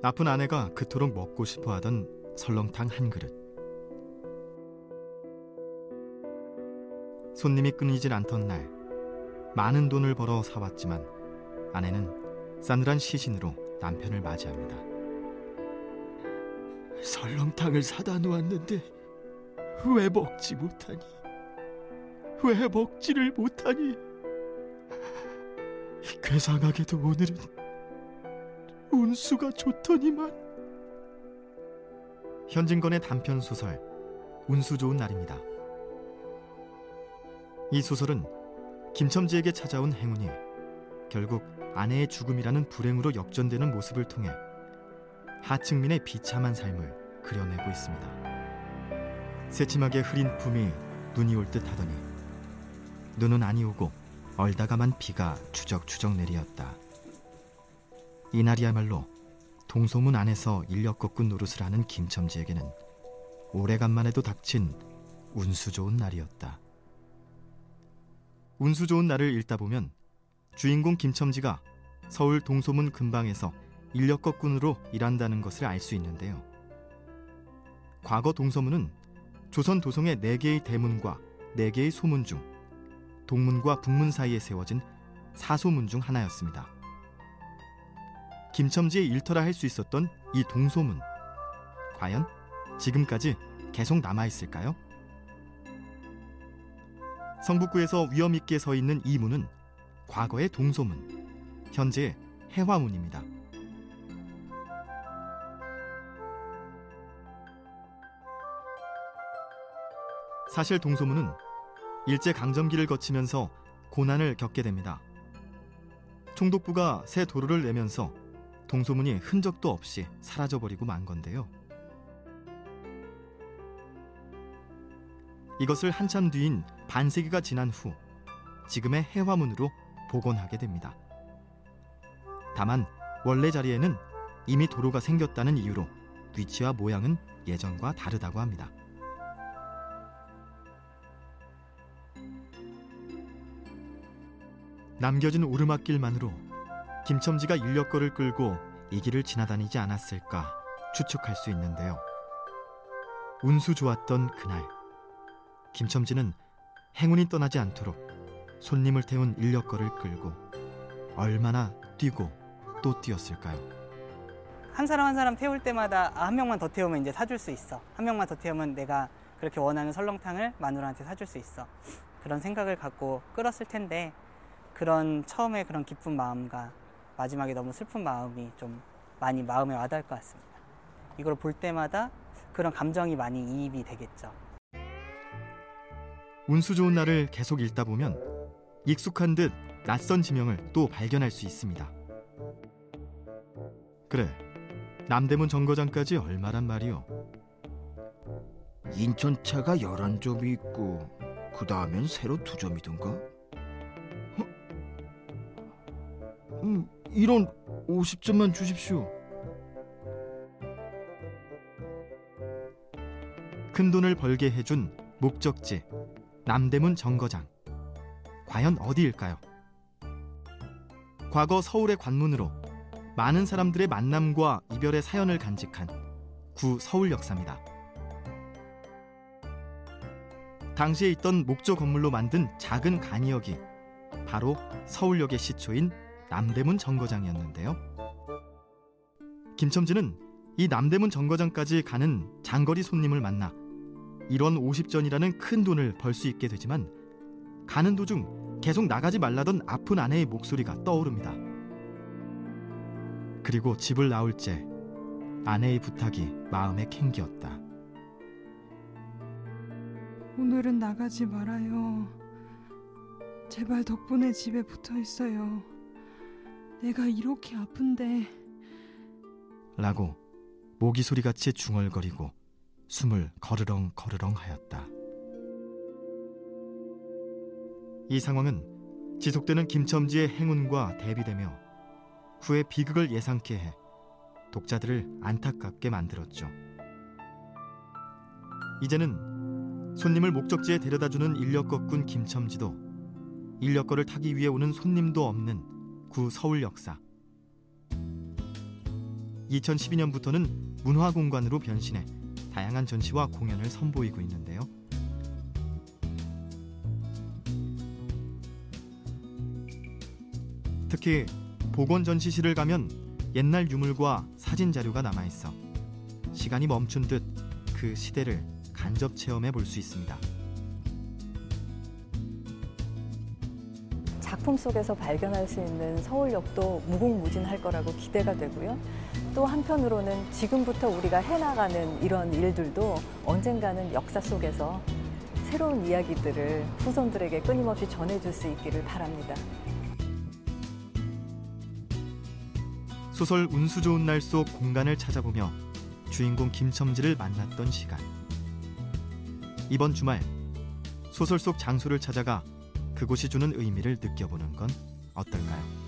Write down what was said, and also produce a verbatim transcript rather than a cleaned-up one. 나쁜 아내가 그토록 먹고 싶어하던 설렁탕 한 그릇. 손님이 끊이질 않던 날, 많은 돈을 벌어 사왔지만 아내는 싸늘한 시신으로 남편을 맞이합니다. 설렁탕을 사다 놓았는데 왜 먹지 못하니? 왜 먹지를 못하니? 괴상하게도 오늘은 운수가 좋더니만. 현진건의 단편 소설 운수 좋은 날입니다. 이 소설은 김첨지에게 찾아온 행운이 결국 아내의 죽음이라는 불행으로 역전되는 모습을 통해 하층민의 비참한 삶을 그려내고 있습니다. 새침하게 흐린 품이 눈이 올 듯 하더니 눈은 아니 오고 얼다가만 비가 주적주적 내리었다. 이날이야말로 동소문 안에서 인력 거꾼 노릇을 하는 김첨지에게는 오래간만에도 닥친 운수 좋은 날이었다. 운수 좋은 날을 읽다 보면 주인공 김첨지가 서울 동소문 근방에서 인력 거꾼으로 일한다는 것을 알 수 있는데요. 과거 동서문은 조선 도성의 네 개의 대문과 네 개의 소문 중 동문과 북문 사이에 세워진 사소문 중 하나였습니다. 김첨지의 일터라 할 수 있었던 이 동소문, 과연 지금까지 계속 남아있을까요? 성북구에서 위엄있게 서 있는 이 문은 과거의 동소문, 현재의 해화문입니다. 사실 동소문은 일제강점기를 거치면서 고난을 겪게 됩니다. 총독부가 새 도로를 내면서 동소문이 흔적도 없이 사라져버리고 만 건데요. 이것을 한참 뒤인 반세기가 지난 후 지금의 해화문으로 복원하게 됩니다. 다만 원래 자리에는 이미 도로가 생겼다는 이유로 위치와 모양은 예전과 다르다고 합니다. 남겨진 오르막길만으로 김첨지가 인력거를 끌고 이 길을 지나다니지 않았을까 추측할 수 있는데요. 운수 좋았던 그날, 김첨지는 행운이 떠나지 않도록 손님을 태운 인력거를 끌고 얼마나 뛰고 또 뛰었을까요? 한 사람 한 사람 태울 때마다 아, 한 명만 더 태우면 이제 사줄 수 있어. 한 명만 더 태우면 내가 그렇게 원하는 설렁탕을 마누라한테 사줄 수 있어. 그런 생각을 갖고 끌었을 텐데 그런 처음에 그런 기쁜 마음과 마지막에 너무 슬픈 마음이 좀 많이 마음에 와닿을 것 같습니다. 이걸 볼 때마다 그런 감정이 많이 이입이 되겠죠. 운수 좋은 날을 계속 읽다 보면 익숙한 듯 낯선 지명을 또 발견할 수 있습니다. 그래, 남대문 정거장까지 얼마란 말이요. 인천차가 열한 점이 있고 그 다음엔 새로 두 점이던가? 음, 이런 오십 점만 주십시오. 큰돈을 벌게 해준 목적지 남대문 정거장, 과연 어디일까요? 과거 서울의 관문으로 많은 사람들의 만남과 이별의 사연을 간직한 구 서울역사입니다. 당시에 있던 목조 건물로 만든 작은 간이역이 바로 서울역의 시초인 남대문 정거장이었는데요. 김첨지는 이 남대문 정거장까지 가는 장거리 손님을 만나 일원 오십 전이라는 큰 돈을 벌 수 있게 되지만 가는 도중 계속 나가지 말라던 아픈 아내의 목소리가 떠오릅니다. 그리고 집을 나올 때 아내의 부탁이 마음에 캥기었다. 오늘은 나가지 말아요. 제발 덕분에 집에 붙어 있어요. 내가 이렇게 아픈데, 라고 모기 소리같이 중얼거리고 숨을 거르렁 거르렁 하였다. 이 상황은 지속되는 김첨지의 행운과 대비되며 후에 비극을 예상케 해 독자들을 안타깝게 만들었죠. 이제는 손님을 목적지에 데려다주는 인력거꾼 김첨지도 인력거를 타기 위해 오는 손님도 없는 구 서울역사. 이천십이 년부터는 문화공간으로 변신해 다양한 전시와 공연을 선보이고 있는데요. 특히 복원 전시실을 가면 옛날 유물과 사진 자료가 남아있어 시간이 멈춘 듯 그 시대를 간접 체험해 볼 수 있습니다. 작품 속에서 발견할 수 있는 서울역도 무궁무진할 거라고 기대가 되고요. 또 한편으로는 지금부터 우리가 해나가는 이런 일들도 언젠가는 역사 속에서 새로운 이야기들을 후손들에게 끊임없이 전해줄 수 있기를 바랍니다. 소설 운수 좋은 날 속 공간을 찾아보며 주인공 김첨지를 만났던 시간. 이번 주말 소설 속 장소를 찾아가 그곳이 주는 의미를 느껴보는 건 어떨까요?